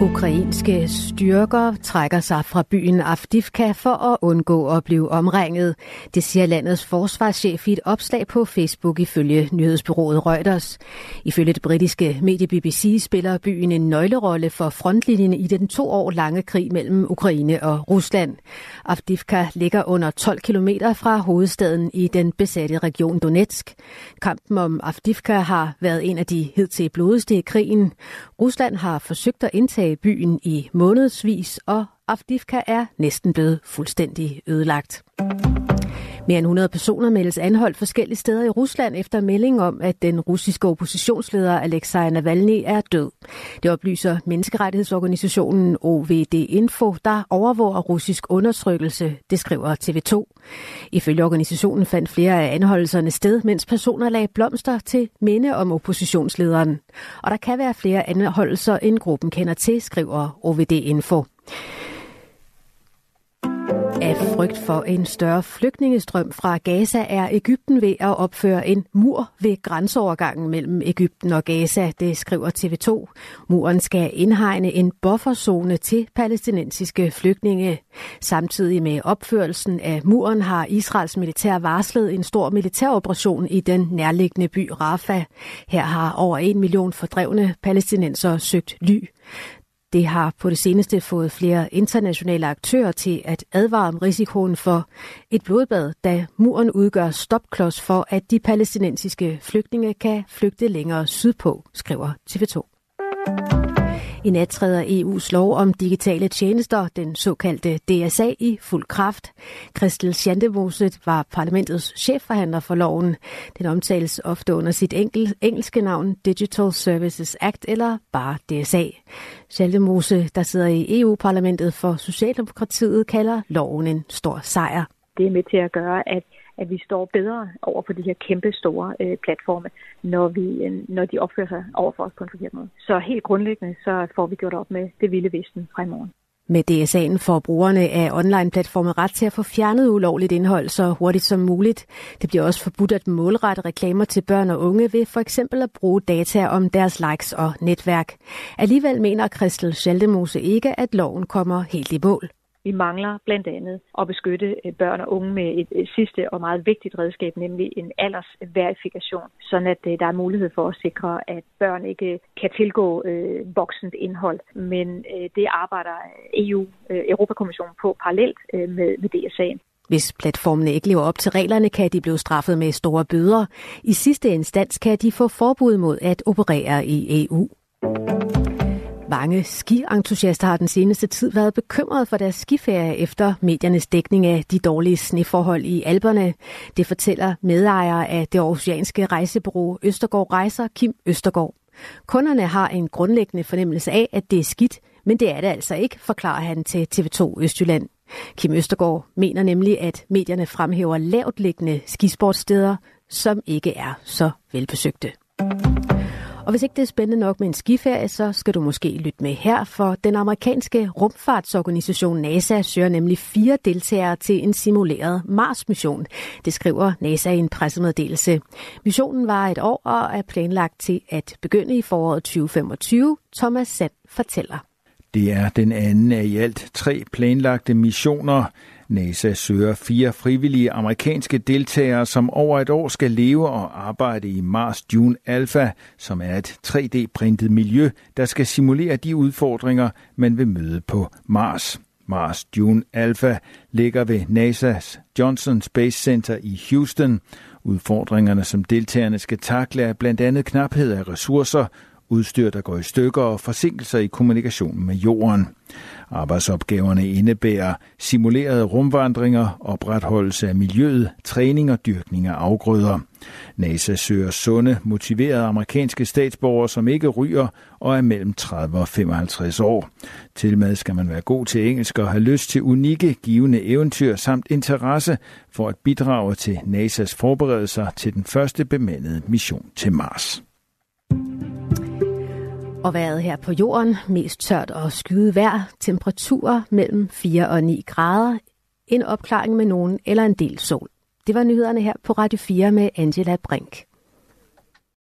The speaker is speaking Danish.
Ukrainske styrker trækker sig fra byen Avdiivka for at undgå at blive omringet. Det siger landets forsvarschef i et opslag på Facebook ifølge nyhedsbureauet Reuters. Ifølge det britiske medie BBC spiller byen en nøglerolle for frontlinjen i den 2 år lange krig mellem Ukraine og Rusland. Avdiivka ligger under 12 kilometer fra hovedstaden i den besatte region Donetsk. Kampen om Avdiivka har været en af de hidtil blodigste i krigen. Rusland har forsøgt at indtage byen i månedsvis, og Avdiivka er næsten blevet fuldstændig ødelagt. Mere end 100 personer meldes anholdt forskellige steder i Rusland efter melding om, at den russiske oppositionsleder Alexei Navalny er død. Det oplyser menneskerettighedsorganisationen OVD-info, der overvåger russisk undertrykkelse, det skriver TV2. Ifølge organisationen fandt flere af anholdelserne sted, mens personer lagde blomster til minde om oppositionslederen. Og der kan være flere anholdelser, end gruppen kender til, skriver OVD-info. Af frygt for en større flygtningestrøm fra Gaza er Egypten ved at opføre en mur ved grænseovergangen mellem Egypten og Gaza, det skriver TV2. Muren skal indhegne en bufferzone til palæstinensiske flygtninge. Samtidig med opførelsen af muren har Israels militær varslet en stor militæroperation i den nærliggende by Rafah. Her har over 1 million fordrevne palæstinensere søgt ly. Det har på det seneste fået flere internationale aktører til at advare om risikoen for et blodbad, da muren udgør stopklods for, at de palæstinensiske flygtninge kan flygte længere sydpå, skriver TV2. I nat træder EU's lov om digitale tjenester, den såkaldte DSA, i fuld kraft. Christel Schaldemose var parlamentets chefforhandler for loven. Den omtales ofte under sit engelske navn Digital Services Act eller bare DSA. Schaldemose, der sidder i EU-parlamentet for Socialdemokratiet, kalder loven en stor sejr. Det er med til at gøre, at vi står bedre over for de her kæmpe store platforme, når de opfører sig over for os på en forkert måde. Så helt grundlæggende så får vi gjort op med det vilde vesten fra i morgen. Med DSA'en får brugerne af online-platforme ret til at få fjernet ulovligt indhold så hurtigt som muligt. Det bliver også forbudt at målrette reklamer til børn og unge ved for eksempel at bruge data om deres likes og netværk. Alligevel mener Christel Schaldemose ikke, at loven kommer helt i mål. Vi mangler blandt andet at beskytte børn og unge med et sidste og meget vigtigt redskab, nemlig en aldersverifikation, sådan at der er mulighed for at sikre, at børn ikke kan tilgå voksent indhold. Men det arbejder EU, Europakommissionen på parallelt med DSA'en. Hvis platformene ikke lever op til reglerne, kan de blive straffet med store bøder. I sidste instans kan de få forbud mod at operere i EU. Mange skientusiaster har den seneste tid været bekymrede for deres skiferie efter mediernes dækning af de dårlige sneforhold i Alperne. Det fortæller medejere af det aarhusianske rejsebureau Østergaard Rejser, Kim Østergaard. Kunderne har en grundlæggende fornemmelse af, at det er skidt, men det er det altså ikke, forklarer han til TV2 Østjylland. Kim Østergaard mener nemlig, at medierne fremhæver lavtliggende skisportsteder, som ikke er så velbesøgte. Og hvis ikke det er spændende nok med en skiferie, så skal du måske lytte med her, for den amerikanske rumfartsorganisation NASA søger nemlig 4 deltagere til en simuleret Mars-mission. Det skriver NASA i en pressemeddelelse. Missionen varer 1 år og er planlagt til at begynde i foråret 2025, Thomas Sand fortæller. Det er den anden af i alt 3 planlagte missioner. NASA søger 4 frivillige amerikanske deltagere, som over 1 år skal leve og arbejde i Mars Dune Alpha, som er et 3D-printet miljø, der skal simulere de udfordringer, man vil møde på Mars. Mars Dune Alpha ligger ved NASA's Johnson Space Center i Houston. Udfordringerne, som deltagerne skal takle, er blandt andet knaphed af ressourcer, udstyr, der går i stykker og forsinkelser i kommunikationen med jorden. Arbejdsopgaverne indebærer simulerede rumvandringer, opretholdelse af miljøet, træning og dyrkning af afgrøder. NASA søger sunde, motiverede amerikanske statsborgere, som ikke ryger og er mellem 30 og 55 år. Tilmed skal man være god til engelsk og have lyst til unikke, givende eventyr samt interesse for at bidrage til NASAs forberedelser til den første bemandede mission til Mars. Og vejret her på jorden, mest tørt og skyet vejr, temperaturer mellem 4 og 9 grader, en opklaring med nogen eller en del sol. Det var nyhederne her på Radio 4 med Angela Brink.